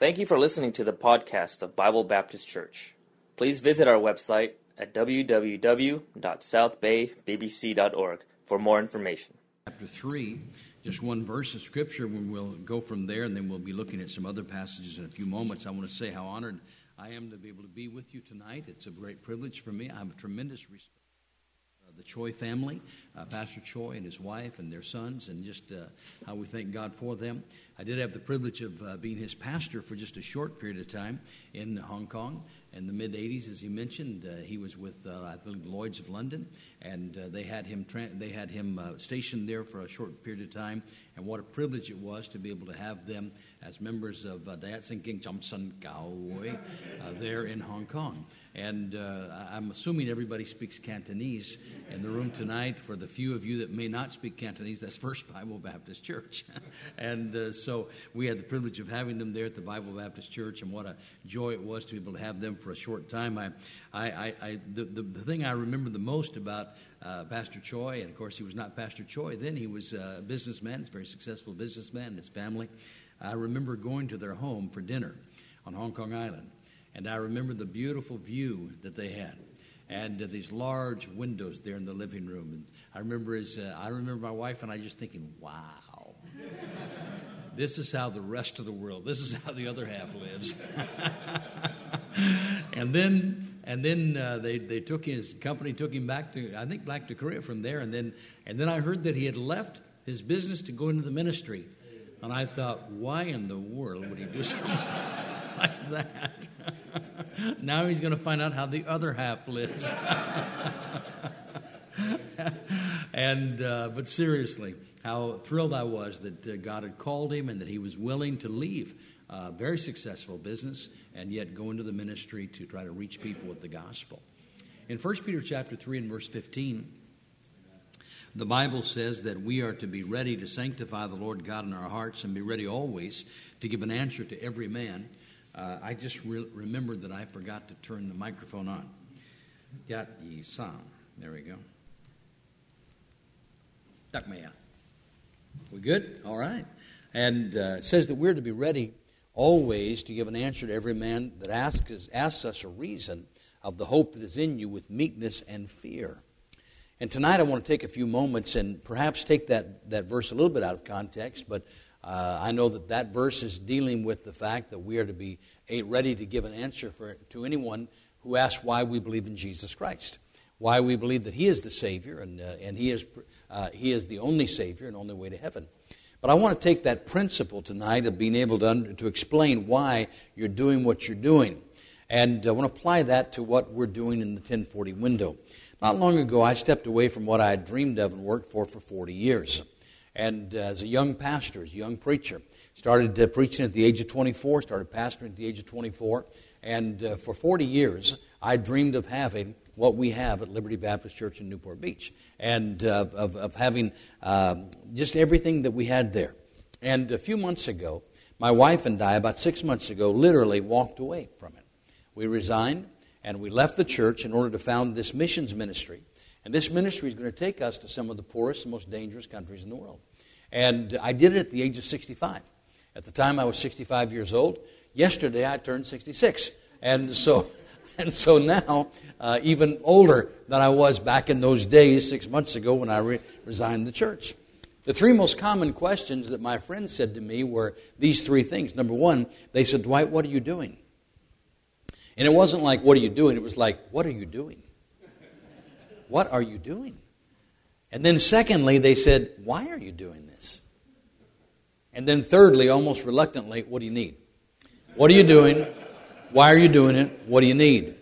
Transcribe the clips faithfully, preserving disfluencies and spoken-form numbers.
Thank you for listening to the podcast of Bible Baptist Church. Please visit our website at w w w dot south bay b b c dot org for more information. Chapter three, just one verse of Scripture, and we'll go from there, and then we'll be looking at some other passages in a few moments. I want to say how honored I am to be able to be with you tonight. It's a great privilege for me. I have a tremendous respect. The Choi family, uh, Pastor Choi and his wife and their sons, and just uh, how we thank God for them. I did have the privilege of uh, being his pastor for just a short period of time in Hong Kong in the mid-eighties, as he mentioned. Uh, he was with, uh, I believe, Lloyd's of London, and uh, they had him tra- they had him uh, stationed there for a short period of time, and what a privilege it was to be able to have them as members of uh, Dayat Sing King Chom Sun Kaoi uh, there in Hong Kong. And uh, I'm assuming everybody speaks Cantonese in the room tonight. For the few of you that may not speak Cantonese, that's First Bible Baptist Church. and uh, so we had the privilege of having them there at the Bible Baptist Church, and what a joy it was to be able to have them for a short time. I, I, I, I the, the, the thing I remember the most about Uh, Pastor Choi, and of course he was not Pastor Choi then, he was a businessman, a very successful businessman and his family. I remember going to their home for dinner on Hong Kong Island, and I remember the beautiful view that they had, and uh, these large windows there in the living room. And I remember his, uh, I remember my wife and I just thinking, wow, this is how the rest of the world, this is how the other half lives. and then And then uh, they they took his company took him back to I think back to Korea from there, and then and then I heard that he had left his business to go into the ministry, and I thought, why in the world would he do something like that? Now he's going to find out how the other half lives. and uh, but seriously, how thrilled I was that uh, God had called him and that he was willing to leave. Uh, very successful business, and yet go into the ministry to try to reach people with the gospel. In First Peter chapter three and verse fifteen, the Bible says that we are to be ready to sanctify the Lord God in our hearts and be ready always to give an answer to every man. Uh, I just re- remembered that I forgot to turn the microphone on. Yat Yi Sam. There we go. Tak Maya. We good? All right. And uh, it says that we're to be ready always to give an answer to every man that asks us, asks us a reason of the hope that is in you with meekness and fear. And tonight I want to take a few moments and perhaps take that, that verse a little bit out of context, but uh, I know that that verse is dealing with the fact that we are to be ready to give an answer for, to anyone who asks why we believe in Jesus Christ, why we believe that He is the Savior and, uh, and He is uh, He is the only Savior and only way to heaven. But I want to take that principle tonight of being able to, under, to explain why you're doing what you're doing. And I want to apply that to what we're doing in the ten forty window. Not long ago, I stepped away from what I had dreamed of and worked for for forty years. And uh, as a young pastor, as a young preacher, started uh, preaching at the age of twenty-four, started pastoring at the age of twenty-four. And uh, for forty years, I dreamed of having what we have at Liberty Baptist Church in Newport Beach, and uh, of, of having um, just everything that we had there. And a few months ago, my wife and I, about six months ago, literally walked away from it. We resigned, and we left the church in order to found this missions ministry. And this ministry is going to take us to some of the poorest and most dangerous countries in the world. And I did it at the age of sixty-five. At the time, I was sixty-five years old. Yesterday, I turned sixty-six. And so... And so now, uh, even older than I was back in those days, six months ago when I re- resigned the church. The three most common questions that my friends said to me were these three things. Number one, they said, Dwight, what are you doing? And it wasn't like, what are you doing? It was like, what are you doing? What are you doing? And then secondly, they said, why are you doing this? And then thirdly, almost reluctantly, what do you need? What are you doing? Why are you doing it? What do you need?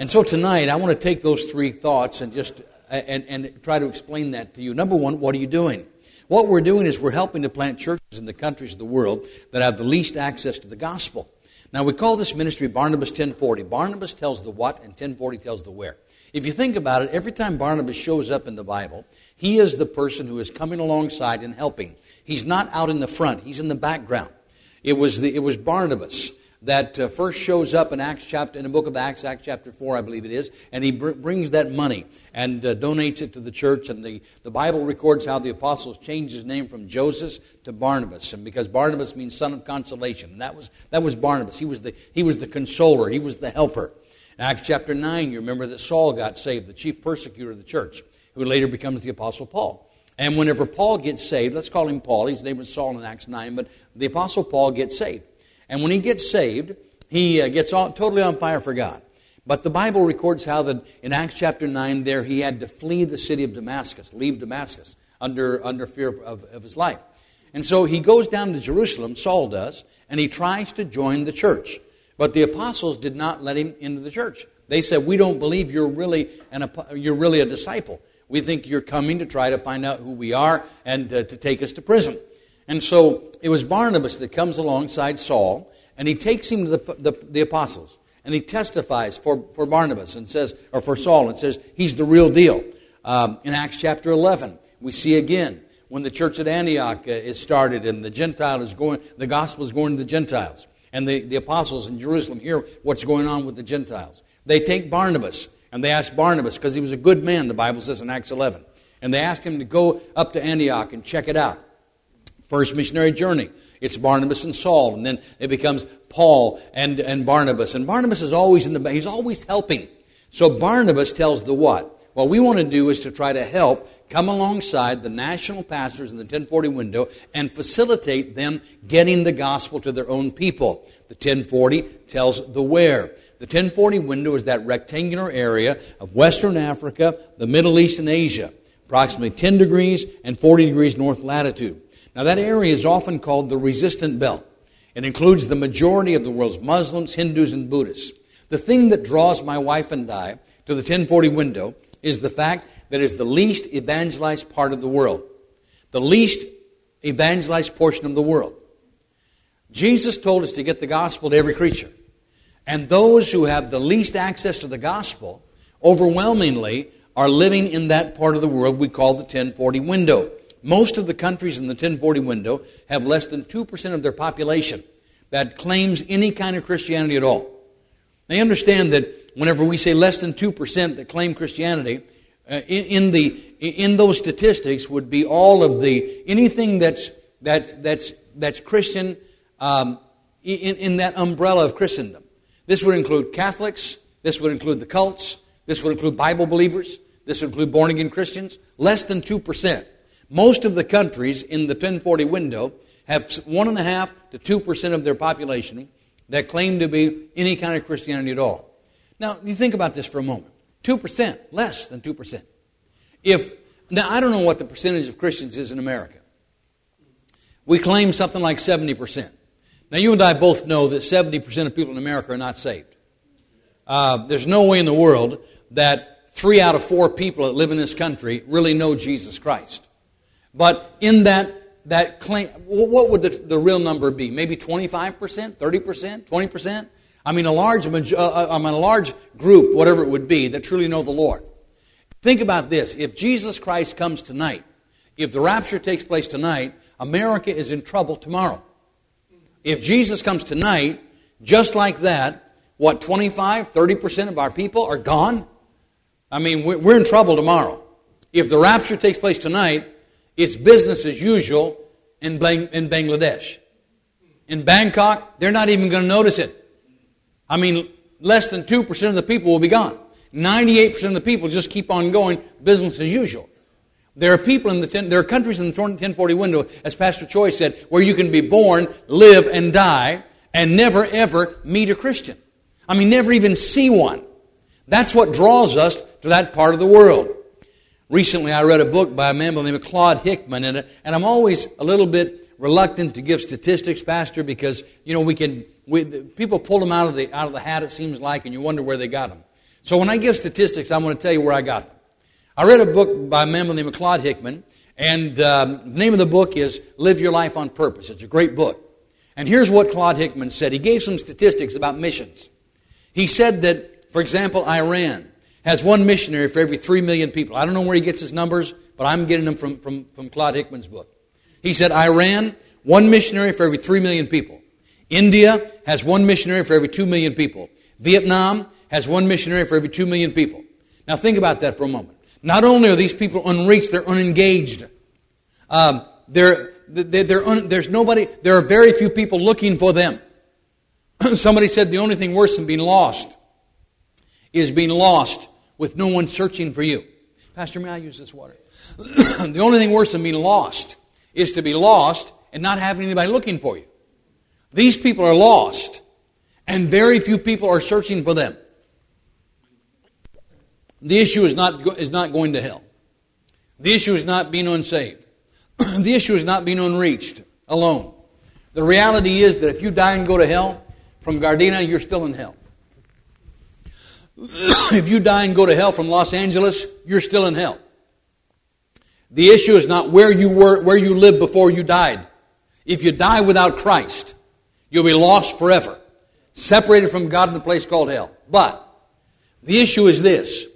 And so tonight, I want to take those three thoughts and just and, and try to explain that to you. Number one, what are you doing? What we're doing is we're helping to plant churches in the countries of the world that have the least access to the gospel. Now, we call this ministry Barnabas ten forty. Barnabas tells the what and ten forty tells the where. If you think about it, every time Barnabas shows up in the Bible, he is the person who is coming alongside and helping. He's not out in the front. He's in the background. It was the, it was Barnabas that uh, first shows up in Acts chapter, in the book of Acts, Acts chapter four, I believe it is, and he br- brings that money and uh, donates it to the church. And the, the Bible records how the apostles changed his name from Joseph to Barnabas, and because Barnabas means son of consolation, and that was that was Barnabas. He was the he was the consoler. He was the helper. In Acts chapter nine, you remember that Saul got saved, the chief persecutor of the church, who later becomes the apostle Paul. And whenever Paul gets saved, let's call him Paul. His name was Saul in Acts nine, but the apostle Paul gets saved. And when he gets saved, he uh, gets all, totally on fire for God. But the Bible records how that in Acts chapter nine there he had to flee the city of Damascus, leave Damascus under, under fear of, of his life. And so he goes down to Jerusalem, Saul does, and he tries to join the church. But the apostles did not let him into the church. They said, we don't believe you're really an, you're really a disciple. We think you're coming to try to find out who we are and uh, to take us to prison. And so it was Barnabas that comes alongside Saul, and he takes him to the, the, the apostles, and he testifies for, for Barnabas and says, or for Saul, and says he's the real deal. Um, in Acts chapter eleven, we see again when the church at Antioch uh, is started, and the Gentile is going, the gospel is going to the Gentiles, and the, the apostles in Jerusalem hear what's going on with the Gentiles. They take Barnabas, and they ask Barnabas because he was a good man. The Bible says in Acts eleven, and they asked him to go up to Antioch and check it out. First missionary journey, it's Barnabas and Saul, and then it becomes Paul and, and Barnabas. And Barnabas is always in the he's always helping. So Barnabas tells the what? What we want to do is to try to help come alongside the national pastors in the ten forty window and facilitate them getting the gospel to their own people. The ten forty tells the where. The ten forty window is that rectangular area of Western Africa, the Middle East, and Asia, approximately ten degrees and forty degrees north latitude. Now, that area is often called the resistant belt. It includes the majority of the world's Muslims, Hindus, and Buddhists. The thing that draws my wife and I to the ten forty window is the fact that it's the least evangelized part of the world, the least evangelized portion of the world. Jesus told us to get the gospel to every creature. And those who have the least access to the gospel overwhelmingly are living in that part of the world we call the ten forty window. Most of the countries in the ten forty window have less than two percent of their population that claims any kind of Christianity at all. Now, you understand that whenever we say less than two percent that claim Christianity, uh, in, in the in those statistics would be all of the anything that's that's that's that's Christian um, in, in that umbrella of Christendom. This would include Catholics. This would include the cults. This would include Bible believers. This would include born again Christians. Less than two percent. Most of the countries in the ten forty window have one point five to two percent of their population that claim to be any kind of Christianity at all. Now, you think about this for a moment. two percent, less than two percent. If now, I don't know what the percentage of Christians is in America. We claim something like seventy percent. Now, you and I both know that seventy percent of people in America are not saved. Uh, there's no way in the world that three out of four people that live in this country really know Jesus Christ. But in that that claim, what would the, the real number be? Maybe twenty-five percent, thirty percent, twenty percent? I mean, a large uh, I mean, a large group, whatever it would be, that truly know the Lord. Think about this. If Jesus Christ comes tonight, if the rapture takes place tonight, America is in trouble tomorrow. If Jesus comes tonight, just like that, what, twenty-five, thirty percent of our people are gone? I mean, we're in trouble tomorrow. If the rapture takes place tonight, it's business as usual in Bangladesh. In Bangkok, they're not even going to notice it. I mean, less than two percent of the people will be gone. ninety-eight percent of the people just keep on going, business as usual. There are people in the ten, there are countries in the ten forty window, as Pastor Choi said, where you can be born, live, and die, and never ever meet a Christian. I mean, never even see one. That's what draws us to that part of the world. Recently, I read a book by a man by the name of Claude Hickman, and, and I'm always a little bit reluctant to give statistics, Pastor, because you know we can we, the, people pull them out of the out of the hat. It seems like, and you wonder where they got them. So when I give statistics, I'm going to tell you where I got them. I read a book by a man by the name of Claude Hickman, and um, the name of the book is "Live Your Life on Purpose." It's a great book, and here's what Claude Hickman said. He gave some statistics about missions. He said that, for example, Iran has one missionary for every three million people. I don't know where he gets his numbers, but I'm getting them from, from, from Claude Hickman's book. He said, Iran, one missionary for every three million people. India has one missionary for every two million people. Vietnam has one missionary for every two million people. Now think about that for a moment. Not only are these people unreached, they're unengaged. Um, they're, they're un, there's nobody. There are very few people looking for them. Somebody said the only thing worse than being lost is being lost with no one searching for you. Pastor, may I use this water? The only thing worse than being lost is to be lost and not having anybody looking for you. These people are lost, and very few people are searching for them. The issue is not, is not going to hell. The issue is not being unsaved. The issue is not being unreached alone. The reality is that if you die and go to hell, from Gardena, you're still in hell. If you die and go to hell from Los Angeles, you're still in hell. The issue is not where you were, where you lived before you died. If you die without Christ, you'll be lost forever, separated from God in a place called hell. But the issue is this.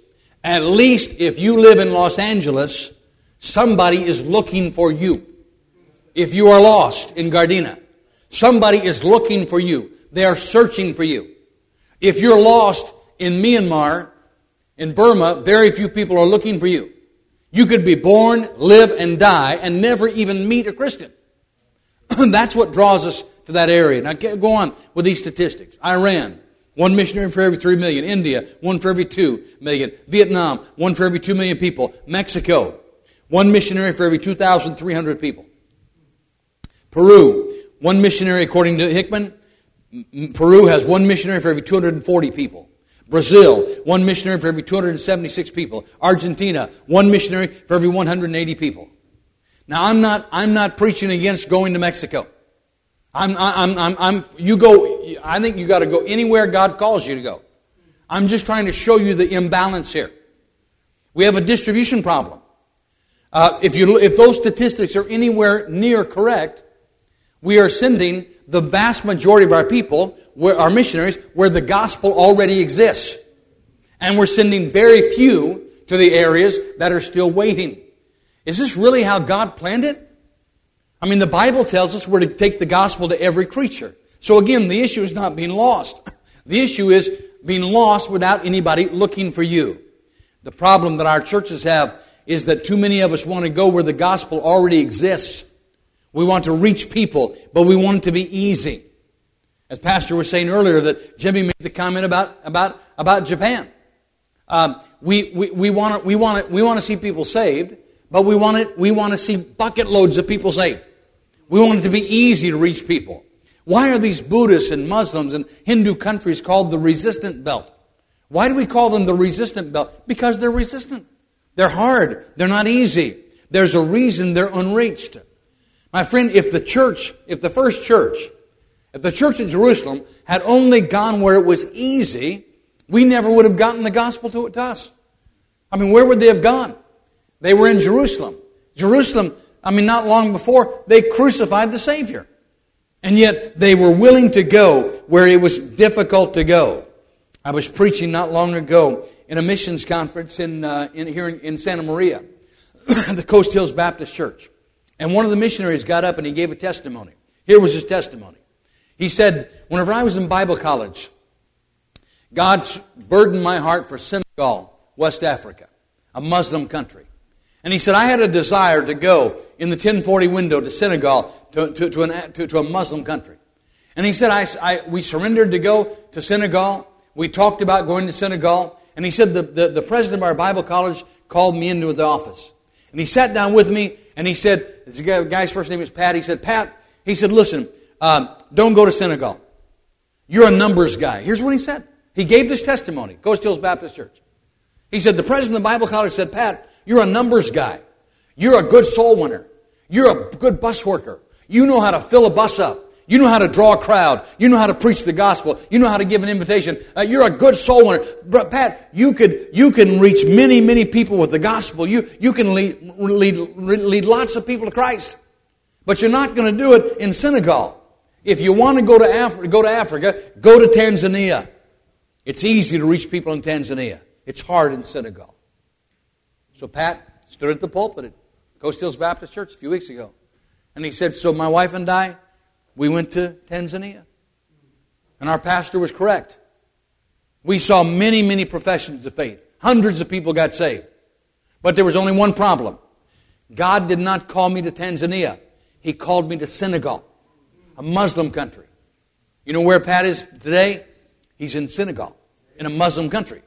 At least if you live in Los Angeles, somebody is looking for you. If you are lost in Gardena, somebody is looking for you. They are searching for you. If you're lost in Myanmar, in Burma, very few people are looking for you. You could be born, live, and die, and never even meet a Christian. That's what draws us to that area. Now go on with these statistics. Iran, one missionary for every three million. India, one for every two million. Vietnam, one for every two million people. Mexico, one missionary for every two thousand three hundred people. Peru, one missionary according to Hickman. Peru has one missionary for every two hundred forty people. Brazil, one missionary for every two hundred seventy-six people. Argentina, one missionary for every one hundred eighty people. Now I'm not I'm not preaching against going to Mexico. I'm I'm I'm, I'm you go I think you got to go anywhere God calls you to go. I'm just trying to show you the imbalance here. We have a distribution problem. Uh, if you if those statistics are anywhere near correct, we are sending the vast majority of our people, our missionaries, where the gospel already exists. And we're sending very few to the areas that are still waiting. Is this really how God planned it? I mean, the Bible tells us we're to take the gospel to every creature. So again, the issue is not being lost. The issue is being lost without anybody looking for you. The problem that our churches have is that too many of us want to go where the gospel already exists. We want to reach people, but we want it to be easy. As Pastor was saying earlier, that Jimmy made the comment about about about Japan. Um, we we we want to we want to we want to see people saved, but we want it we want to see bucket loads of people saved. We want it to be easy to reach people. Why are these Buddhists and Muslims and Hindu countries called the resistant belt? Why do we call them the resistant belt? Because they're resistant. They're hard. They're not easy. There's a reason they're unreached. My friend, if the church, if the first church, if the church in Jerusalem had only gone where it was easy, we never would have gotten the gospel to, to us. I mean, where would they have gone? They were in Jerusalem. Jerusalem, I mean, not long before, they crucified the Savior. And yet, they were willing to go where it was difficult to go. I was preaching not long ago in a missions conference in, uh, in here in, in Santa Maria, the Coast Hills Baptist Church. And one of the missionaries got up and he gave a testimony. Here was his testimony. He said, whenever I was in Bible college, God burdened my heart for Senegal, West Africa, a Muslim country. And he said, I had a desire to go in the ten forty window to Senegal, to, to, to, an, to, to a Muslim country. And he said, I, I, we surrendered to go to Senegal. We talked about going to Senegal. And he said, the, the, the president of our Bible college called me into the office. And he sat down with me. And he said, this guy's first name is Pat. He said, Pat, he said, listen, um, don't go to Senegal. You're a numbers guy. Here's what he said. He gave this testimony, Coast Hills Baptist Church. He said, the president of the Bible college said, Pat, you're a numbers guy. You're a good soul winner. You're a good bus worker. You know how to fill a bus up. You know how to draw a crowd. You know how to preach the gospel. You know how to give an invitation. Uh, you're a good soul winner. But Pat, you could you can reach many, many people with the gospel. You you can lead, lead, lead lots of people to Christ. But you're not going to do it in Senegal. If you want to go to Af- go to Africa, go to Tanzania. It's easy to reach people in Tanzania. It's hard in Senegal. So Pat stood at the pulpit at Coast Hills Baptist Church a few weeks ago. And he said, so my wife and I, we went to Tanzania. And our pastor was correct. We saw many, many professions of faith. Hundreds of people got saved. But there was only one problem. God did not call me to Tanzania. He called me to Senegal, a Muslim country. You know where Pat is today? He's in Senegal, in a Muslim country,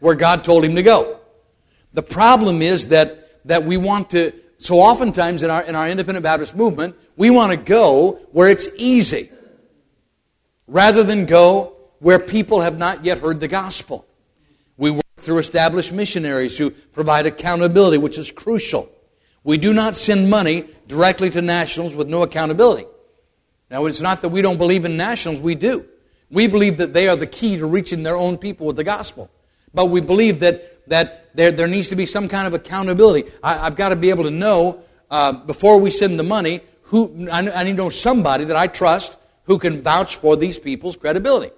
where God told him to go. The problem is that, that we want to, so oftentimes in our, in our independent Baptist movement, we want to go where it's easy, rather than go where people have not yet heard the gospel. We work through established missionaries who provide accountability, which is crucial. We do not send money directly to nationals with no accountability. Now, it's not that we don't believe in nationals. We do. We believe that they are the key to reaching their own people with the gospel. But we believe that, that there, there needs to be some kind of accountability. I, I've got to be able to know, uh, before we send the money, who I, I need to know somebody that I trust who can vouch for these people's credibility.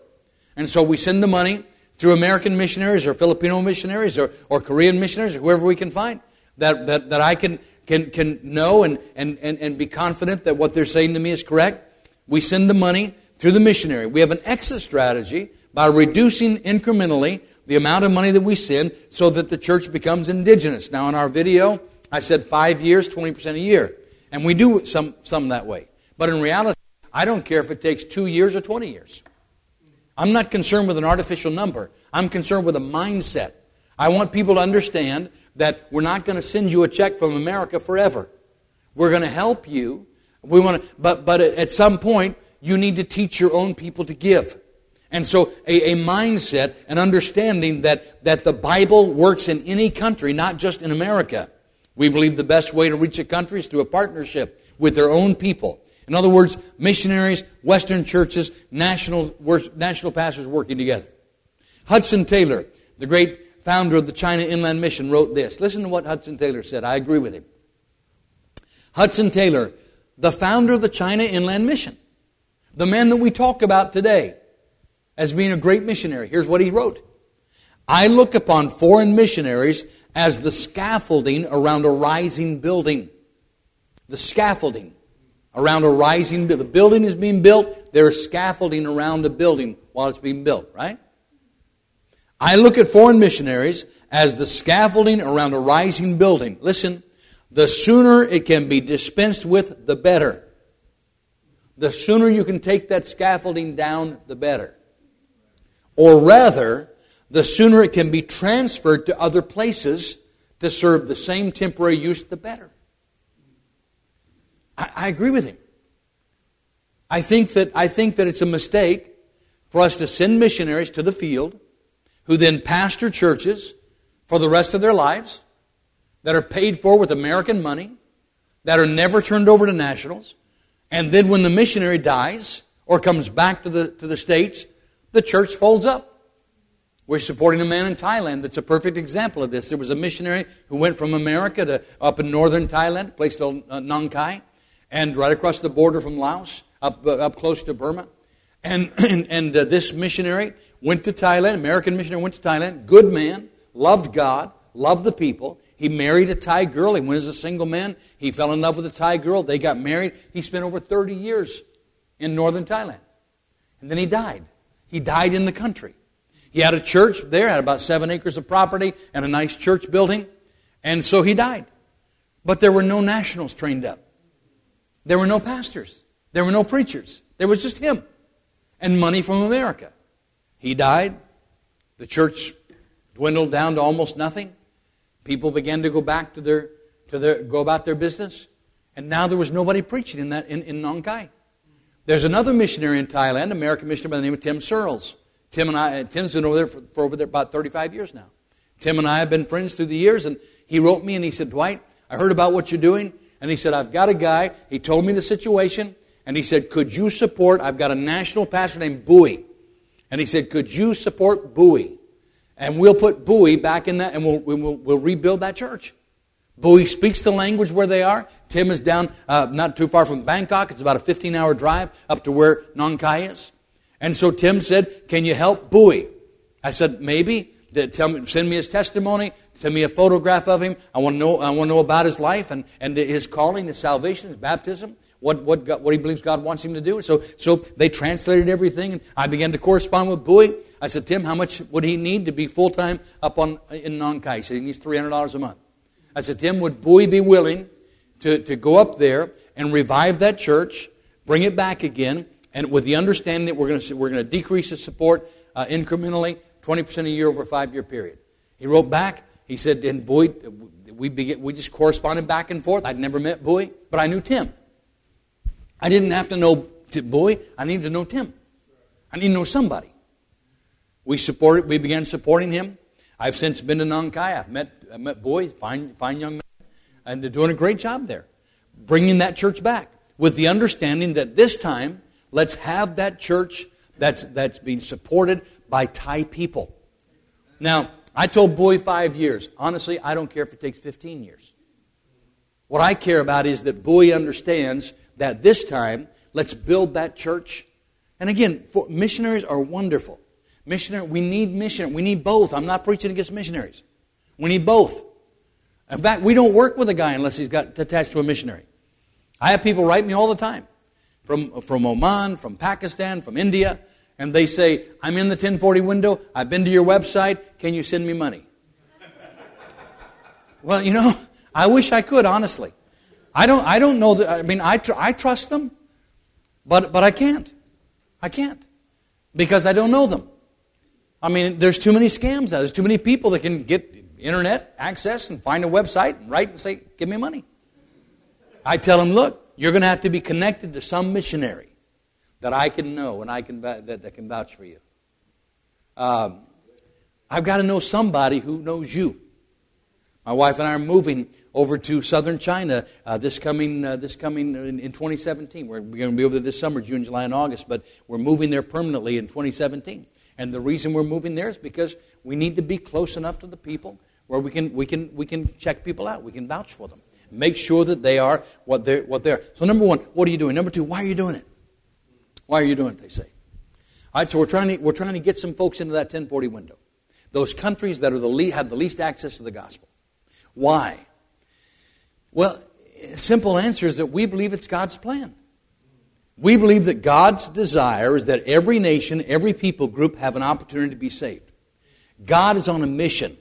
And so we send the money through American missionaries or Filipino missionaries or, or Korean missionaries or whoever we can find that, that, that I can, can, can know and, and, and, and be confident that what they're saying to me is correct. We send the money through the missionary. We have an exit strategy by reducing incrementally the amount of money that we send so that the church becomes indigenous. Now in our video, I said five years, twenty percent a year. And we do some, some that way. But in reality, I don't care if it takes two years or twenty years. I'm not concerned with an artificial number. I'm concerned with a mindset. I want people to understand that we're not going to send you a check from America forever. We're going to help you. We want to, but but at some point, you need to teach your own people to give. And so a, a mindset, an understanding that, that the Bible works in any country, not just in America. We believe the best way to reach a country is through a partnership with their own people. In other words, missionaries, Western churches, national, national pastors working together. Hudson Taylor, the great founder of the China Inland Mission, wrote this. Listen to what Hudson Taylor said. I agree with him. Hudson Taylor, the founder of the China Inland Mission, the man that we talk about today as being a great missionary. Here's what he wrote. I look upon foreign missionaries as the scaffolding around a rising building. The scaffolding. Around a rising building. The building is being built. There is scaffolding around the building while it's being built, right? I look at foreign missionaries as the scaffolding around a rising building. Listen, the sooner it can be dispensed with, the better. The sooner you can take that scaffolding down, the better. Or rather, the sooner it can be transferred to other places to serve the same temporary use, the better. I agree with him. I think that I think that it's a mistake for us to send missionaries to the field who then pastor churches for the rest of their lives that are paid for with American money, that are never turned over to nationals, and then when the missionary dies or comes back to the, to the States, the church folds up. We're supporting a man in Thailand that's a perfect example of this. There was a missionary who went from America to up in northern Thailand, a place called uh, Nong Khai, and right across the border from Laos, up uh, up close to Burma. And and, and uh, this missionary went to Thailand, American missionary went to Thailand, good man, loved God, loved the people. He married a Thai girl. He went as a single man. He fell in love with a Thai girl. They got married. He spent over thirty years in northern Thailand. And then he died. He died in the country. He had a church there, had about seven acres of property and a nice church building. And so he died. But there were no nationals trained up. There were no pastors. There were no preachers. There was just him and money from America. He died. The church dwindled down to almost nothing. People began to go back to their, to their, go about their business. And now there was nobody preaching in that, in, in Nong Khai. There's another missionary in Thailand, American missionary by the name of Tim Searles. Tim and I, Tim's been over there for, for over there about thirty-five years now. Tim and I have been friends through the years. And he wrote me and he said, Dwight, I heard about what you're doing. And he said, I've got a guy. He told me the situation. And he said, could you support, I've got a national pastor named Bowie. And he said, could you support Bowie? And we'll put Bowie back in that, and we'll, we'll, we'll rebuild that church. Bowie speaks the language where they are. Tim is down uh, not too far from Bangkok. It's about a fifteen-hour drive up to where Nong Khai is. And so Tim said, can you help Bowie? I said, maybe. Tell me, send me his testimony. Send me a photograph of him. I want to know, I want to know about his life and, and his calling, his salvation, his baptism. what what God, what he believes God wants him to do. And so so they translated everything, and I began to correspond with Bowie. I said, Tim, how much would he need to be full-time up on in Nankai? He said, he needs three hundred dollars a month. I said, Tim, would Bowie be willing to, to go up there and revive that church, bring it back again, and with the understanding that we're going to we're going to decrease the support uh, incrementally, twenty percent a year over a five-year period. He wrote back. He said, and Bowie, we began, we just corresponded back and forth. I'd never met Bowie, but I knew Tim. I didn't have to know Bowie. I needed to know Tim. I needed to know somebody. We supported. We began supporting him. I've since been to Nankai. I've met I met Bowie, fine fine young man, and they're doing a great job there, bringing that church back with the understanding that this time let's have that church that's that's being supported by Thai people. Now, I told Bowie five years. Honestly, I don't care if it takes fifteen years. What I care about is that Bowie understands that this time, let's build that church. And again, for, missionaries are wonderful. Missionary, we need missionaries. We need both. I'm not preaching against missionaries. We need both. In fact, we don't work with a guy unless he's got attached to a missionary. I have people write me all the time from, from Oman, from Pakistan, from India. And they say, I'm in the ten forty window. I've been to your website. Can you send me money? Well, you know, I wish I could, honestly. I don't I don't know. That, I mean, I, tr- I trust them, but but I can't. I can't because I don't know them. I mean, there's too many scams now. There's too many people that can get internet access and find a website and write and say, give me money. I tell them, look, you're going to have to be connected to some missionary that I can know and I can that, that can vouch for you. Um, I've got to know somebody who knows you. My wife and I are moving over to southern China uh, this coming uh, this coming in, in twenty seventeen. We're, we're going to be over there this summer, June, July, and August, but we're moving there permanently in twenty seventeen. And the reason we're moving there is because we need to be close enough to the people where we can we can we can check people out. We can vouch for them, make sure that they are what they what they're. So number one, what are you doing? Number two, why are you doing it? Why are you doing it, they say. All right, so we're trying to, we're trying to get some folks into that ten forty window. Those countries that are the le- have the least access to the gospel. Why? Well, simple answer is that we believe it's God's plan. We believe that God's desire is that every nation, every people group have an opportunity to be saved. God is on a mission.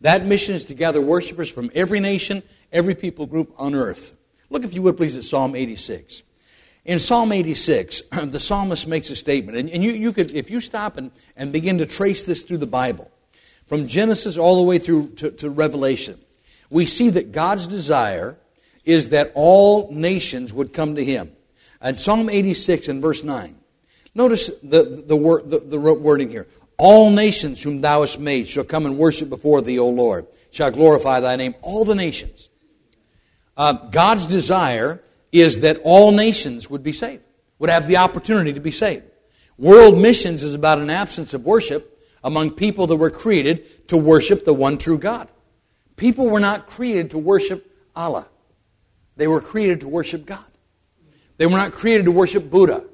That mission is to gather worshipers from every nation, every people group on earth. Look, if you would, please, at Psalm eighty-six. In Psalm eighty-six, the psalmist makes a statement. And, and you, you could, if you stop and, and begin to trace this through the Bible, from Genesis all the way through to, to Revelation, we see that God's desire is that all nations would come to Him. And Psalm eighty-six and verse nine, notice the, the, the, word, the, the wording here. All nations whom Thou hast made shall come and worship before Thee, O Lord, shall glorify Thy name. All the nations. Uh, God's desire is that all nations would be saved, would have the opportunity to be saved. World missions is about an absence of worship among people that were created to worship the one true God. People were not created to worship Allah. They were created to worship God. They were not created to worship Buddha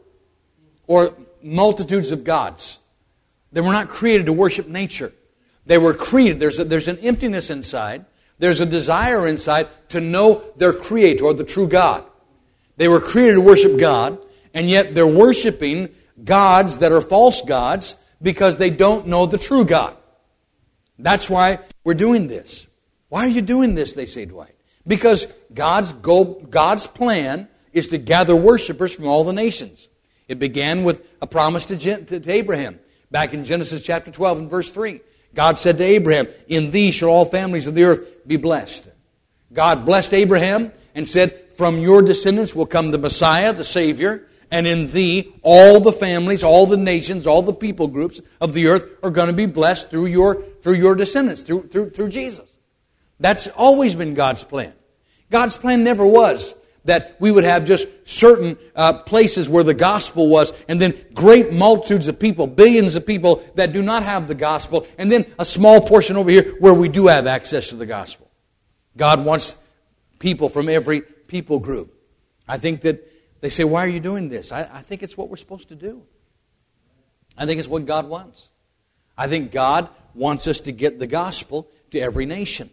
or multitudes of gods. They were not created to worship nature. They were created. There's a, there's an emptiness inside. There's a desire inside to know their Creator, the true God. They were created to worship God, and yet they're worshiping gods that are false gods because they don't know the true God. That's why we're doing this. Why are you doing this, they say, Dwight? Because God's goal, God's plan is to gather worshipers from all the nations. It began with a promise to, Gen, to, to Abraham. Back in Genesis chapter twelve and verse three, God said to Abraham, "In thee shall all families of the earth be blessed." God blessed Abraham and said, "From your descendants will come the Messiah, the Savior, and in thee all the families, all the nations, all the people groups of the earth are going to be blessed through your through your descendants, through, through, through Jesus." That's always been God's plan. God's plan never was that we would have just certain uh, places where the gospel was, and then great multitudes of people, billions of people that do not have the gospel, and then a small portion over here where we do have access to the gospel. God wants people from every people group. I think that they say, why are you doing this? I, I think it's what we're supposed to do. I think it's what God wants. I think God wants us to get the gospel to every nation.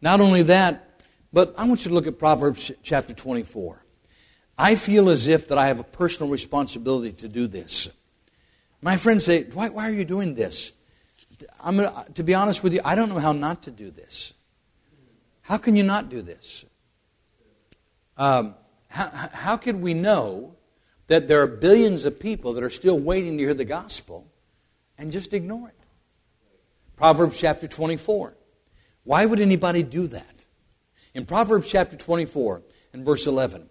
Not only that, but I want you to look at Proverbs chapter twenty-four. I feel as if that I have a personal responsibility to do this. My friends say, why, why are you doing this? I'm gonna, to be honest with you, I don't know how not to do this. How can you not do this? Um, how, how can we know that there are billions of people that are still waiting to hear the gospel and just ignore it? Proverbs chapter twenty-four. Why would anybody do that? In Proverbs chapter twenty-four and verse eleven,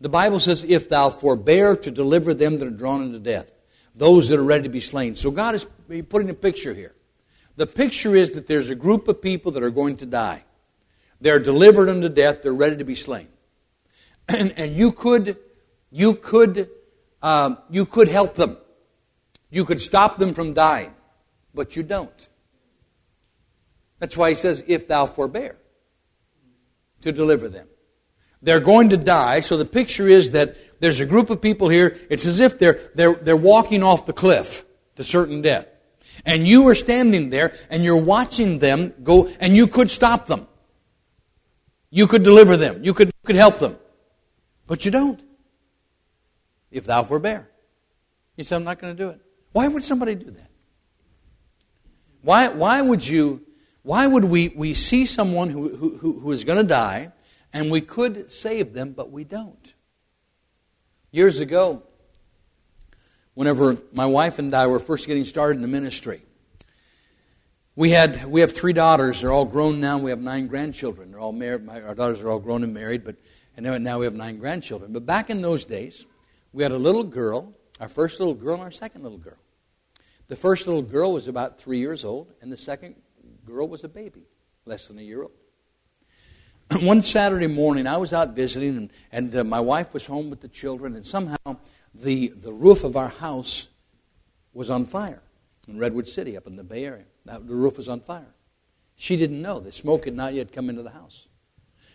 the Bible says, if thou forbear to deliver them that are drawn unto death, those that are ready to be slain. So God is putting a picture here. The picture is that there's a group of people that are going to die. They're delivered unto death. They're ready to be slain. And, and you could, you could, um, you could help them. You could stop them from dying, but you don't. That's why he says, if thou forbear to deliver them. They're going to die, so the picture is that there's a group of people here. It's as if they're they're they're walking off the cliff to certain death. And you are standing there, and you're watching them go, and you could stop them. You could deliver them. You could, you could help them. But you don't. If thou forbear. You say, I'm not going to do it. Why would somebody do that? Why, why would you... Why would we, we see someone who, who, who is going to die, and we could save them, but we don't? Years ago, whenever my wife and I were first getting started in the ministry, we had we have three daughters. They're all grown now. We have nine grandchildren. They're all married. My, our daughters are all grown and married, but and now we have nine grandchildren. But back in those days, we had a little girl, our first little girl, and our second little girl. The first little girl was about three years old, and the second girl was a baby, less than a year old. One Saturday morning, I was out visiting, and, and uh, my wife was home with the children, and somehow the, the roof of our house was on fire in Redwood City up in the Bay Area. That, the roof was on fire. She didn't know. The smoke had not yet come into the house.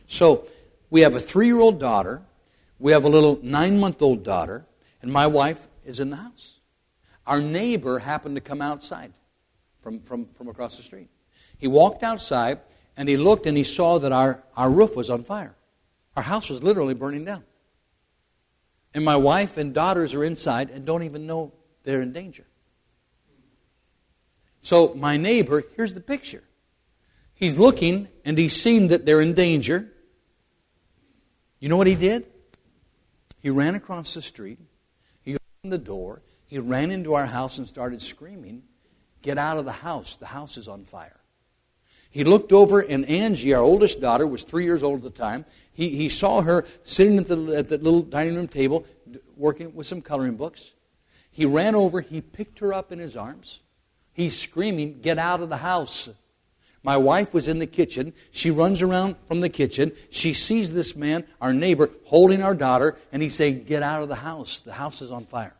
So we have a three-year-old daughter. We have a little nine-month-old daughter, and my wife is in the house. Our neighbor happened to come outside from, from, from across the street. He walked outside, and he looked, and he saw that our, our roof was on fire. Our house was literally burning down. And my wife and daughters are inside and don't even know they're in danger. So my neighbor, here's the picture. He's looking, and he's seen that they're in danger. You know what he did? He ran across the street. He opened the door. He ran into our house and started screaming, "Get out of the house. The house is on fire." He looked over, and Angie, our oldest daughter, was three years old at the time. He, he saw her sitting at the, at the little dining room table working with some coloring books. He ran over. He picked her up in his arms. He's screaming, "Get out of the house." My wife was in the kitchen. She runs around from the kitchen. She sees this man, our neighbor, holding our daughter, and he's saying, "Get out of the house. The house is on fire."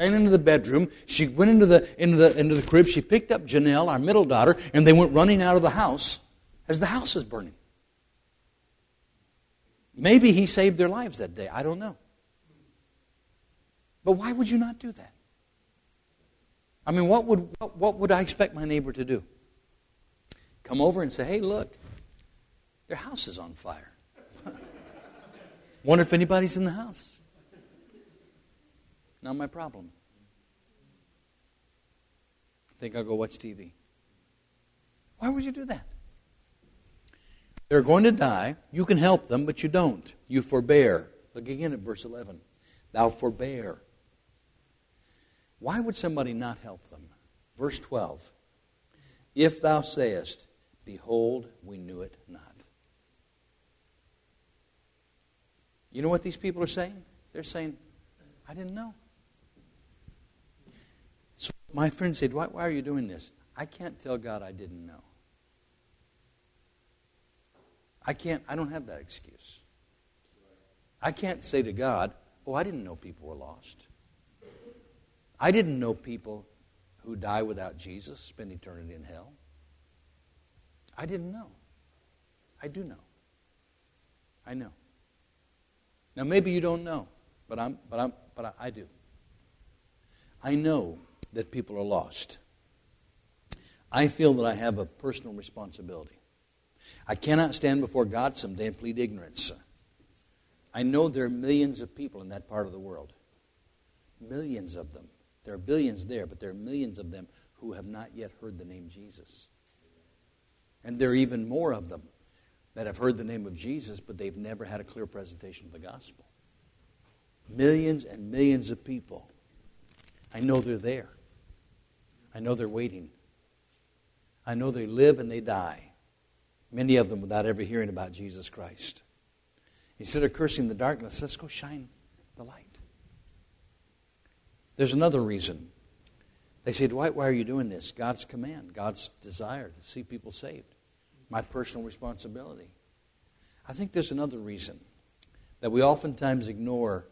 Ran into the bedroom. She went into the into the into the crib. She picked up Janelle, our middle daughter, and they went running out of the house as the house is burning. Maybe he saved their lives that day. I don't know. But why would you not do that? I mean, what would what, what would I expect my neighbor to do? Come over and say, "Hey, look, their house is on fire. Wonder if anybody's in the house." Not my problem. I think I'll go watch T V. Why would you do that? They're going to die. You can help them, but you don't. You forbear. Look again at verse eleven. Thou forbear. Why would somebody not help them? Verse twelve. If thou sayest, "Behold, we knew it not." You know what these people are saying? They're saying, "I didn't know." So my friend said, why, why are you doing this? I can't tell God I didn't know. I can't, I don't have that excuse. I can't say to God, "Oh, I didn't know people were lost. I didn't know people who die without Jesus spend eternity in hell. I didn't know." I do know. I know. Now, maybe you don't know, but I'm, but I'm, But I, I do. I know that people are lost. I feel that I have a personal responsibility. I cannot stand before God someday and plead ignorance. I know there are millions of people in that part of the world. Millions of them. There are billions there, but there are millions of them who have not yet heard the name Jesus. And there are even more of them that have heard the name of Jesus, but they've never had a clear presentation of the gospel. Millions and millions of people. I know they're there. I know they're waiting. I know they live and they die. Many of them without ever hearing about Jesus Christ. Instead of cursing the darkness, let's go shine the light. There's another reason. They say, Dwight, why are you doing this? God's command, God's desire to see people saved. My personal responsibility. I think there's another reason that we oftentimes ignore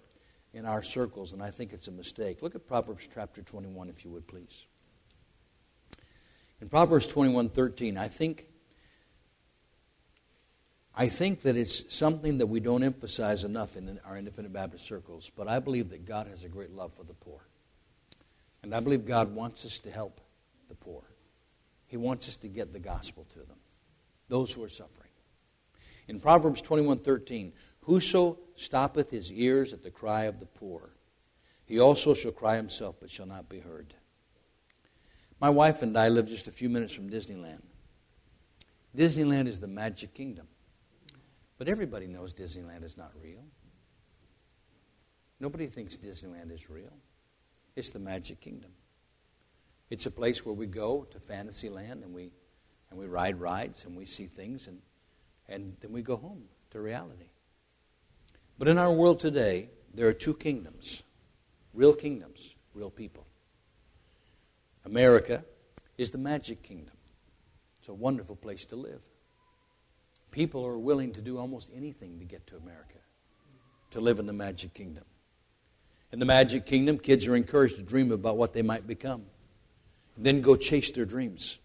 in our circles, and I think it's a mistake. Look at Proverbs chapter twenty-one, if you would, please. In Proverbs twenty-one thirteen, I think I think that it's something that we don't emphasize enough in our independent Baptist circles, but I believe that God has a great love for the poor. And I believe God wants us to help the poor. He wants us to get the gospel to them, those who are suffering. In Proverbs twenty-one thirteen, whoso stoppeth his ears at the cry of the poor, he also shall cry himself, but shall not be heard. My wife and I live just a few minutes from Disneyland. Disneyland is the magic kingdom. But everybody knows Disneyland is not real. Nobody thinks Disneyland is real. It's the magic kingdom. It's a place where we go to Fantasyland and we and we ride rides and we see things and, and then we go home to reality. But in our world today, there are two kingdoms, real kingdoms, real people. America is the magic kingdom. It's a wonderful place to live. People are willing to do almost anything to get to America, to live in the magic kingdom. In the magic kingdom, kids are encouraged to dream about what they might become, then go chase their dreams.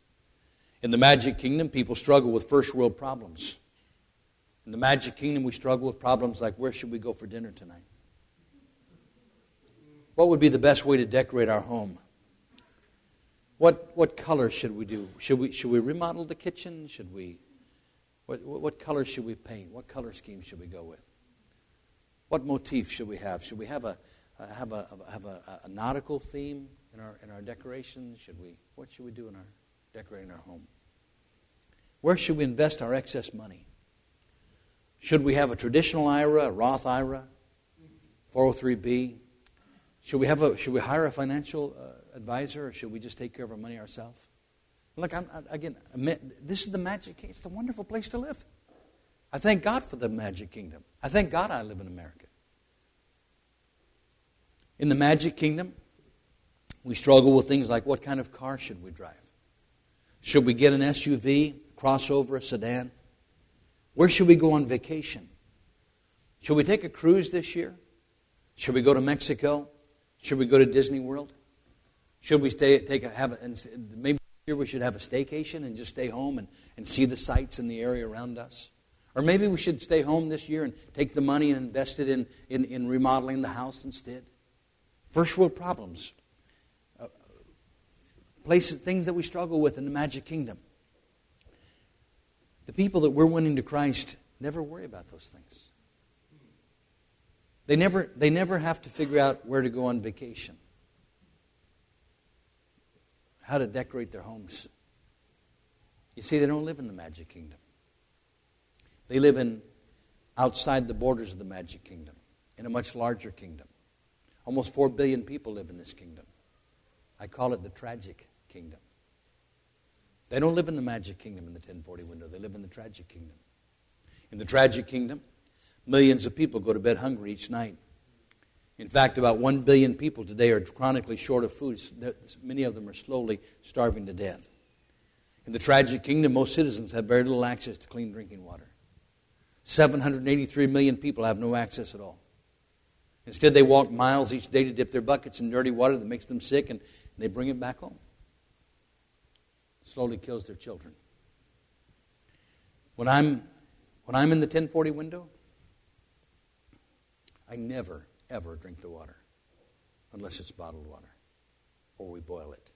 In the magic kingdom, people struggle with first world problems. In the magic kingdom, we struggle with problems like, where should we go for dinner tonight? What would be the best way to decorate our home? What what color should we do? Should we should we remodel the kitchen? Should we What, what colors should we paint? What color scheme should we go with? What motif should we have? Should we have a uh, have a have a, a nautical theme in our in our decorations? Should we? What should we do in our decorating our home? Where should we invest our excess money? Should we have a traditional I R A, a Roth I R A, four oh three B? Should we have a should we hire a financial uh, advisor, or should we just take care of our money ourselves? Look, I'm, again, this is the magic kingdom. It's the wonderful place to live. I thank God for the magic kingdom. I thank God I live in America. In the magic kingdom, we struggle with things like, what kind of car should we drive? Should we get an S U V, crossover, a sedan? Where should we go on vacation? Should we take a cruise this year? Should we go to Mexico? Should we go to Disney World? Should we stay? Take a have a, maybe. Here we should have a staycation and just stay home and, and see the sights in the area around us. Or maybe we should stay home this year and take the money and invest it in, in, in remodeling the house instead. First world problems. Uh, places, things that we struggle with in the magic kingdom. The people that we're winning to Christ never worry about those things. They never, they never have to figure out where to go on vacation, how to decorate their homes. You see, they don't live in the magic kingdom. They live in outside the borders of the magic kingdom, in a much larger kingdom. Almost four billion people live in this kingdom. I call it the tragic kingdom. They don't live in the magic kingdom in the ten forty window. They live in the tragic kingdom. In the tragic kingdom, millions of people go to bed hungry each night. In fact, about one billion people today are chronically short of food. Many of them are slowly starving to death. In the tragic kingdom, most citizens have very little access to clean drinking water. seven hundred eighty-three million people have no access at all. Instead, they walk miles each day to dip their buckets in dirty water that makes them sick, and they bring it back home. It slowly kills their children. When I'm, when I'm in the ten forty window, I never... ever drink the water, unless it's bottled water, or we boil it.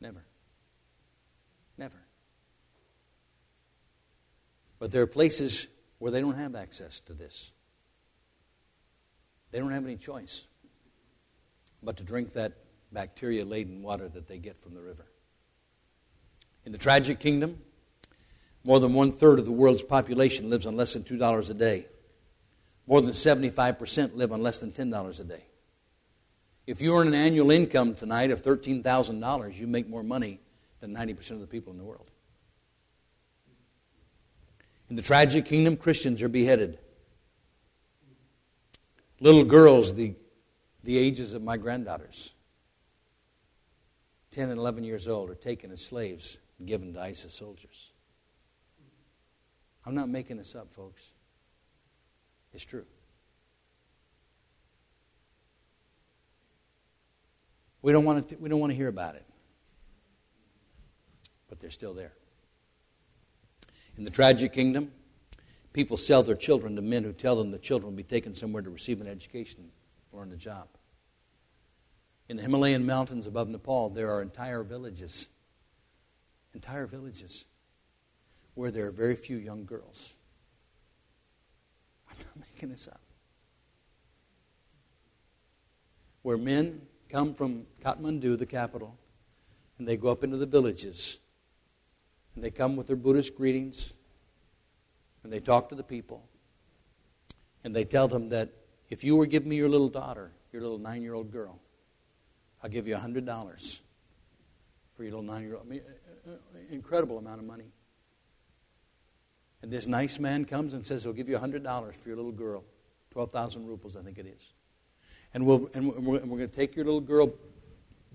Never. Never. But there are places where they don't have access to this. They don't have any choice but to drink that bacteria-laden water that they get from the river. In the tragic kingdom, more than one-third of the world's population lives on less than two dollars a day. More than seventy-five percent live on less than ten dollars a day. If you earn an annual income tonight of thirteen thousand dollars, you make more money than ninety percent of the people in the world. In the tragic kingdom, Christians are beheaded. Little girls, the, the ages of my granddaughters, ten and eleven years old, are taken as slaves and given to ISIS soldiers. I'm not making this up, folks. It's true. We don't want to, we don't want to hear about it. But they're still there. In the tragic kingdom, people sell their children to men who tell them the children will be taken somewhere to receive an education or learn a job. In the Himalayan mountains above Nepal, there are entire villages, entire villages, where there are very few young girls. I'm not making this up. Where men come from Kathmandu, the capital, and they go up into the villages, and they come with their Buddhist greetings, and they talk to the people, and they tell them that if you were to give me your little daughter, your little nine-year-old girl, I'll give you one hundred dollars for your little nine-year-old. I mean, incredible amount of money. And this nice man comes and says, he'll give you one hundred dollars for your little girl, twelve thousand rupees, I think it is. And, we'll, and we're, we're going to take your little girl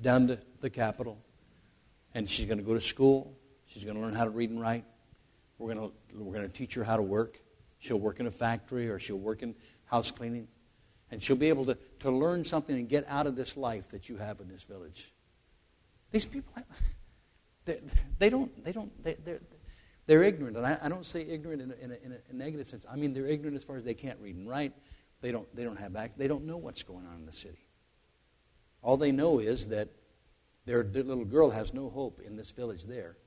down to the capital, and she's going to go to school. She's going to learn how to read and write. We're going to, we're going to teach her how to work. She'll work in a factory, or she'll work in house cleaning. And she'll be able to, to learn something and get out of this life that you have in this village. These people, they, they don't, they don't, they, they're, they're ignorant. And I, I don't say ignorant in a, in, a, in a negative sense. I mean, they're ignorant as far as they can't read and write. They don't, they don't have act. They don't know what's going on in the city. All they know is that their little girl has no hope in this village there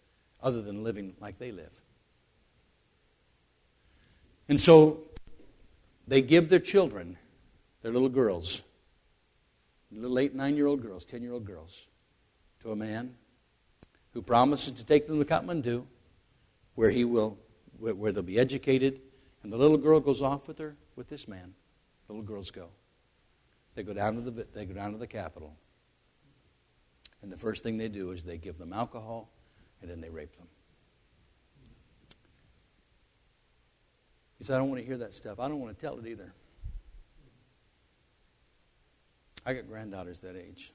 other than living like they live. And so they give their children, their little girls, little eight, nine-year-old girls, ten-year-old girls, to a man who promises to take them to Kathmandu, where he will, where they'll be educated. And the little girl goes off with her, with this man. The little girls go. They go down to the, they go down to the capital. And the first thing they do is they give them alcohol, and then they rape them. He said, I don't want to hear that stuff. I don't want to tell it either. I got granddaughters that age.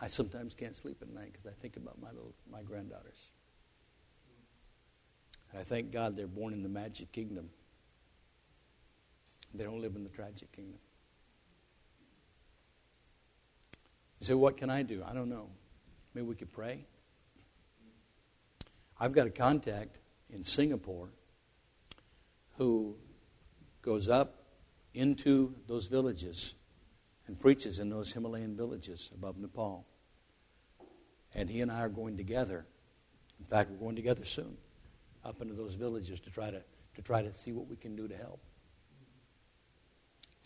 I sometimes can't sleep at night because I think about my little, my granddaughters. And I thank God they're born in the magic kingdom. They don't live in the tragic kingdom. You say, what can I do? I don't know. Maybe we could pray. I've got a contact in Singapore who goes up into those villages and preaches in those Himalayan villages above Nepal. And he and I are going together. In fact, we're going together soon up into those villages to try to, to try to see what we can do to help.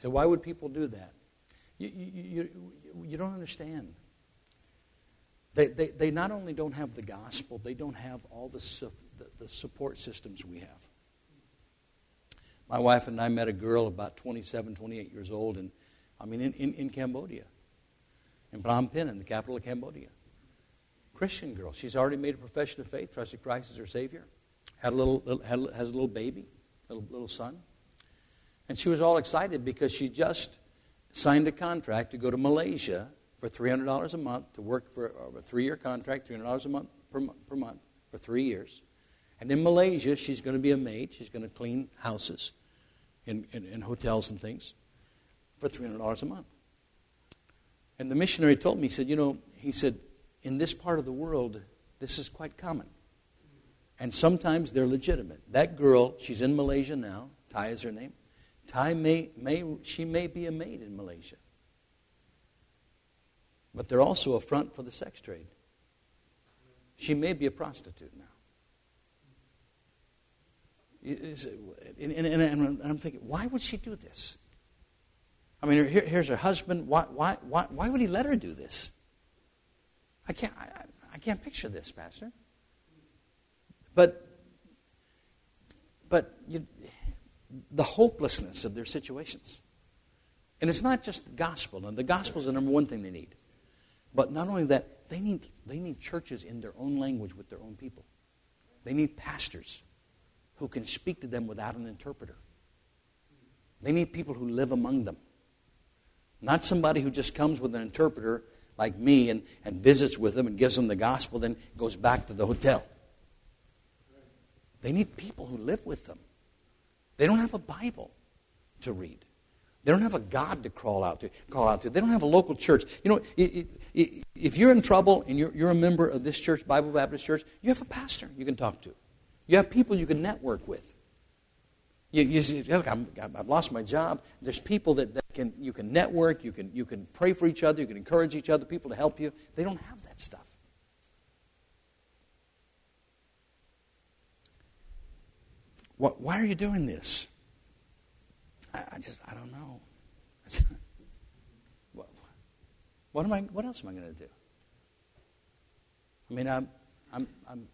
So why would people do that? You, you, you, you don't understand. They, they they not only don't have the gospel, they don't have all the, su- the the support systems we have. My wife and I met a girl about twenty-seven, twenty-eight years old, and I mean in, in, in Cambodia, in Phnom Penh, in the capital of Cambodia. Christian girl. She's already made a profession of faith, trusted Christ as her Savior. Had a little, little had a, has a little baby, little little son. And she was all excited because she just signed a contract to go to Malaysia for three hundred dollars a month to work for a three-year contract, three hundred dollars a month per, per month for three years. And in Malaysia, she's going to be a maid. She's going to clean houses in, in, in hotels and things for three hundred dollars a month. And the missionary told me, he said, you know, he said, in this part of the world, this is quite common. And sometimes they're legitimate. That girl, she's in Malaysia now. Thai is her name. Thai may, may, she may be a maid in Malaysia. But they're also a front for the sex trade. She may be a prostitute now. And, and, and I'm thinking, why would she do this? I mean, here, here's her husband. Why, why, why, why would he let her do this? I can't, I, I can't picture this, Pastor. But, but you, the hopelessness of their situations. And it's not just the gospel. And the gospel is the number one thing they need. But not only that, they need they need churches in their own language with their own people. They need pastors who can speak to them without an interpreter. They need people who live among them. Not somebody who just comes with an interpreter like me and, and visits with them and gives them the gospel, then goes back to the hotel. They need people who live with them. They don't have a Bible to read. They don't have a God to crawl out to. Call out to. They don't have a local church. You know, it, it, if you're in trouble and you're, you're a member of this church, Bible Baptist Church, you have a pastor you can talk to. You have people you can network with. You, you see, look, I'm, I've lost my job. There's people that, that can you can network. You can you can pray for each other. You can encourage each other. People to help you. They don't have that stuff. What, why are you doing this? I just, I don't know. what, what am I? What else am I going to do? I mean, I'm, I'm, I'm,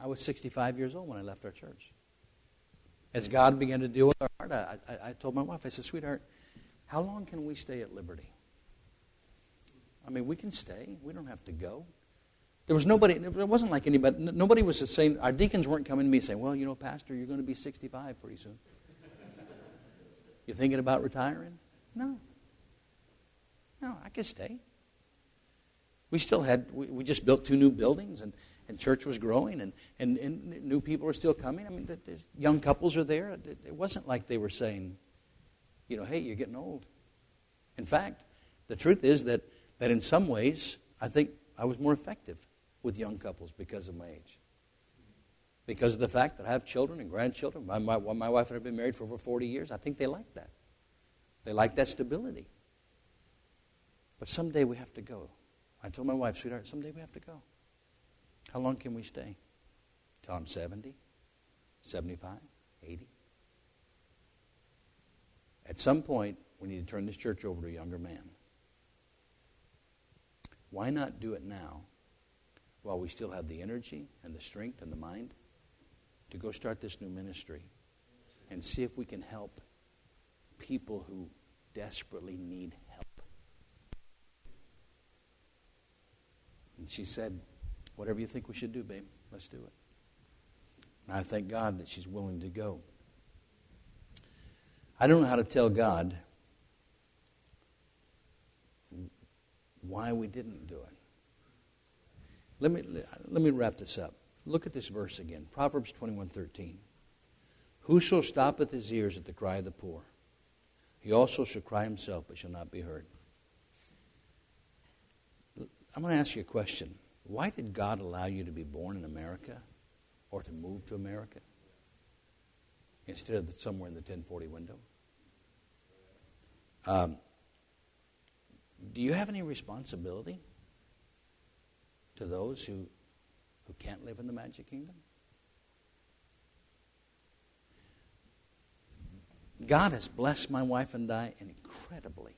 I was sixty-five years old when I left our church. As God began to deal with our heart, I, I, I told my wife, I said, sweetheart, how long can we stay at Liberty? I mean, we can stay. We don't have to go. There was nobody, it wasn't like anybody, nobody was saying, our deacons weren't coming to me saying, well, you know, Pastor, you're going to be sixty-five pretty soon. You thinking about retiring? No. No, I could stay. We still had, we, we just built two new buildings, and, and church was growing, and, and, and new people are still coming. I mean, there's, young couples are there. It wasn't like they were saying, you know, hey, you're getting old. In fact, the truth is that, that in some ways, I think I was more effective with young couples because of my age. Because of the fact that I have children and grandchildren. My, my, my wife and I have been married for over forty years. I think they like that. They like that stability. But someday we have to go. I told my wife, sweetheart, someday we have to go. How long can we stay? Till I'm seventy, seventy-five, eighty. At some point, we need to turn this church over to a younger man. Why not do it now while we still have the energy and the strength and the mind? To go start this new ministry and see if we can help people who desperately need help. And she said, whatever you think we should do, babe, let's do it. And I thank God that she's willing to go. I don't know how to tell God why we didn't do it. Let me, let me wrap this up. Look at this verse again. Proverbs twenty-one thirteen. Whoso stoppeth his ears at the cry of the poor, he also shall cry himself, but shall not be heard. I'm going to ask you a question. Why did God allow you to be born in America or to move to America instead of somewhere in the ten forty window? Um, do you have any responsibility to those who who can't live in the Magic Kingdom? God has blessed my wife and I incredibly.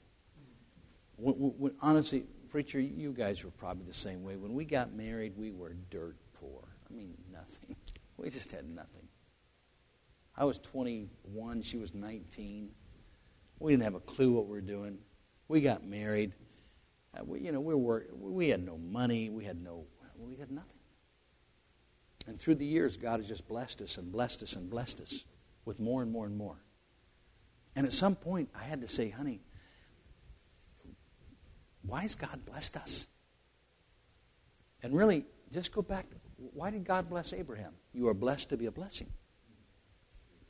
We, we, we, honestly, preacher, you guys were probably the same way. When we got married, we were dirt poor. I mean, nothing. We just had nothing. I was twenty-one. She was nineteen. We didn't have a clue what we were doing. We got married. Uh, we, you know, we were we had no money. We had no. We had nothing. And through the years, God has just blessed us and blessed us and blessed us with more and more and more. And at some point, I had to say, honey, why has God blessed us? And really, just go back. Why did God bless Abraham? You are blessed to be a blessing.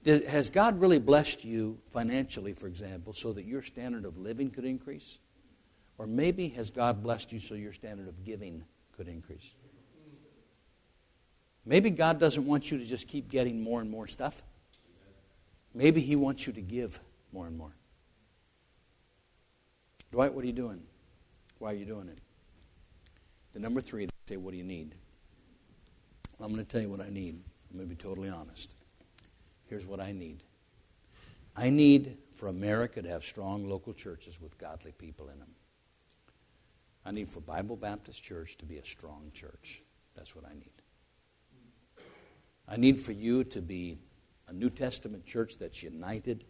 Did, has God really blessed you financially, for example, so that your standard of living could increase? Or maybe has God blessed you so your standard of giving could increase? Maybe God doesn't want you to just keep getting more and more stuff. Maybe He wants you to give more and more. Dwight, what are you doing? Why are you doing it? The number three, they say, what do you need? I'm going to tell you what I need. I'm going to be totally honest. here's what I need. I need for America to have strong local churches with godly people in them. I need for Bible Baptist Church to be a strong church. That's what I need. I need for you to be a New Testament church that's united,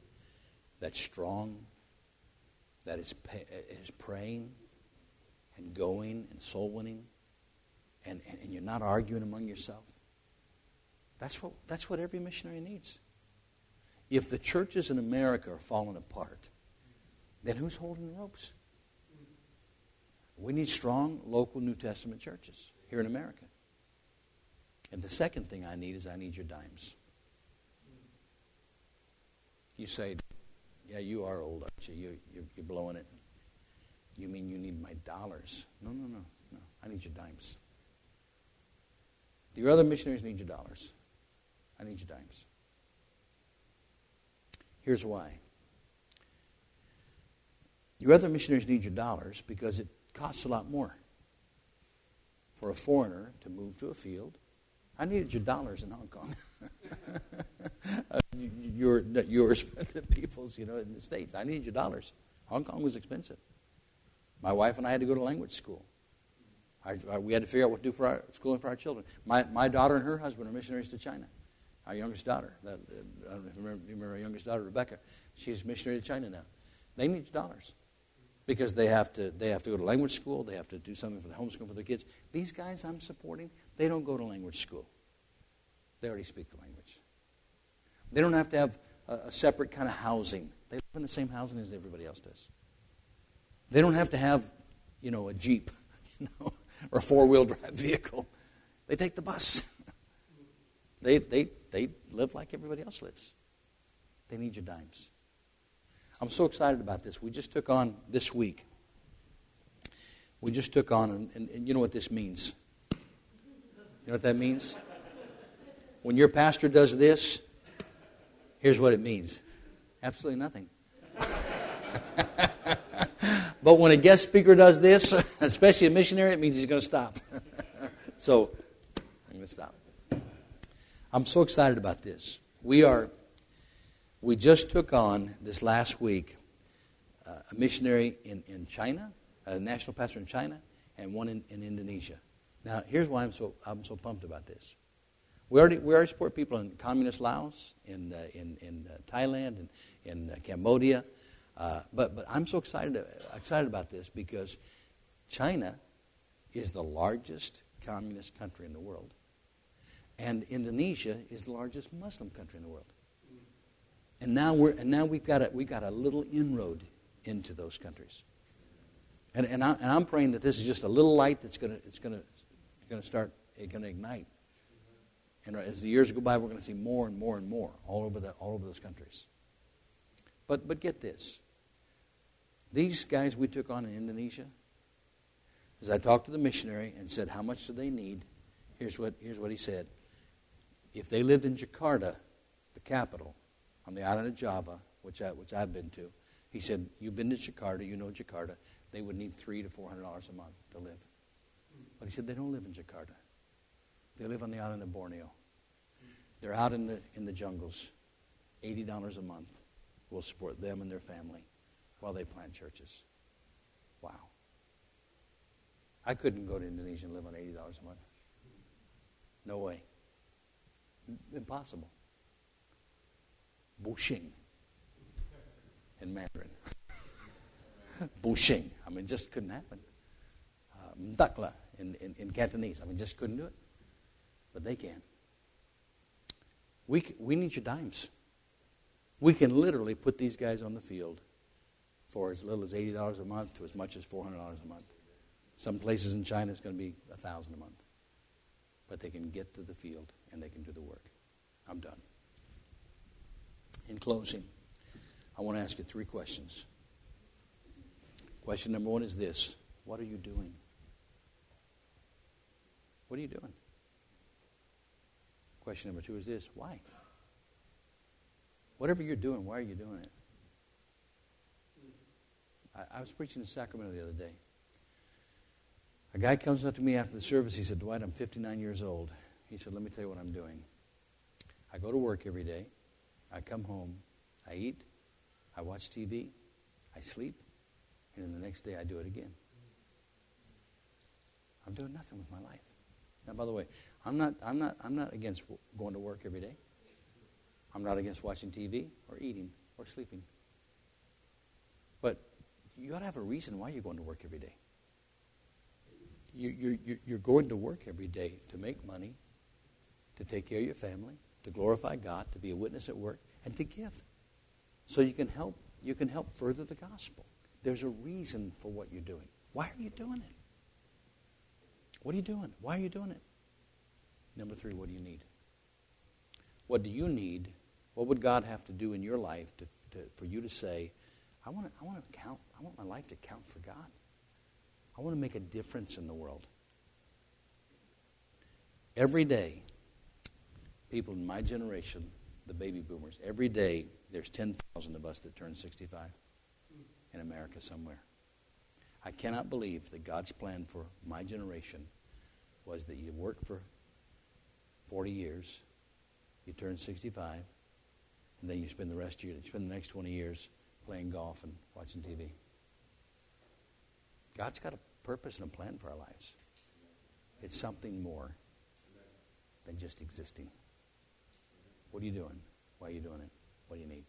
that's strong, that is, is praying and going and soul winning, and, and, and you're not arguing among yourself. That's what, that's what every missionary needs. If the churches in America are falling apart, then who's holding the ropes? We need strong local New Testament churches here in America. And the second thing I need is I need your dimes. You say, yeah, you are old, aren't you? You, you're, you're blowing it. You mean you need my dollars? No, no, no, no. I need your dimes. Your other missionaries need your dollars. I need your dimes. Here's why. Your other missionaries need your dollars because it costs a lot more for a foreigner to move to a field. I needed your dollars in Hong Kong. uh, your, not yours, but the people's, you know, in the States. I needed your dollars. Hong Kong was expensive. My wife and I had to go to language school. I, I, we had to figure out what to do for our schooling for our children. My my daughter and her husband are missionaries to China. Our youngest daughter, that, I don't remember, remember our youngest daughter, Rebecca. She's a missionary to China now. They need dollars because they have to they have to go to language school. They have to do something for the homeschool for their kids. These guys I'm supporting, they don't go to language school. They already speak the language. They don't have to have a, a separate kind of housing. They live in the same housing as everybody else does. They don't have to have, you know, a Jeep, you know, or a four-wheel drive vehicle. They take the bus. they, they, they live like everybody else lives. They need your dimes. I'm so excited about this. We just took on this week. We just took on, and, and, and you know what this means. You know what that means? When your pastor does this, here's what it means. Absolutely nothing. But when a guest speaker does this, especially a missionary, it means he's going to stop. So, I'm going to stop. I'm so excited about this. We are, we just took on this last week uh, a missionary in, in China, a national pastor in China, and one in, in Indonesia. Now, here's why I'm so I'm so pumped about this. We already we already support people in communist Laos, in uh, in in uh, Thailand, and in, in uh, Cambodia. Uh, but but I'm so excited excited about this because China is the largest communist country in the world, and Indonesia is the largest Muslim country in the world. And now we're and now we've got a we got a little inroad into those countries, and and, I, and I'm praying that this is just a little light that's gonna it's gonna it's gonna start it's gonna ignite, and as the years go by, we're gonna see more and more and more all over the all over those countries. But but get this. These guys we took on in Indonesia, as I talked to the missionary and said, how much do they need? Here's what, here's what he said. If they lived in Jakarta, the capital, on the island of Java, which, I, which I've been to, he said, you've been to Jakarta, you know Jakarta, they would need three hundred to four hundred dollars a month to live. But he said, they don't live in Jakarta. They live on the island of Borneo. They're out in the, in the jungles, eighty dollars a month. We'll support them and their family while they plant churches. Wow. I couldn't go to Indonesia and live on eighty dollars a month. No way. Impossible. Bushing. In Mandarin. Bushing. I mean, just couldn't happen. Uh, Mdakla in, in, in Cantonese. I mean, just couldn't do it. But they can. We we need your dimes. We can literally put these guys on the field for as little as eighty dollars a month to as much as four hundred dollars a month. Some places in China it's going to be one thousand dollars a month. But they can get to the field and they can do the work. I'm done. In closing, I want to ask you three questions. Question number one is this. What are you doing? What are you doing? Question number two is this. Why? Whatever you're doing, why are you doing it? I, I was preaching in Sacramento the other day. A guy comes up to me after the service. He said, Dwight, I'm fifty-nine years old. He said, let me tell you what I'm doing. I go to work every day. I come home, I eat, I watch T V, I sleep, and then the next day I do it again. I'm doing nothing with my life. Now, by the way, I'm not, I'm not, I'm not against going to work every day. I'm not against watching T V or eating or sleeping. But you ought to have a reason why you're going to work every day. You, you, you're going to work every day to make money, to take care of your family, to glorify God, to be a witness at work, and to give. So you can help, you can help further the gospel. There's a reason for what you're doing. Why are you doing it? What are you doing? Why are you doing it? Number three, what do you need? What do you need? What would God have to do in your life to, to, for you to say, I want to, I want to count, I want my life to count for God. I want to make a difference in the world. Every day, people in my generation, the baby boomers, every day there's ten thousand of us that turn sixty-five in America somewhere. I cannot believe that God's plan for my generation was that you work for forty years, you turn sixty-five, and then you spend the rest of your, you spend the next twenty years playing golf and watching T V. God's got a purpose and a plan for our lives. It's something more than just existing. What are you doing? Why are you doing it? What do you need?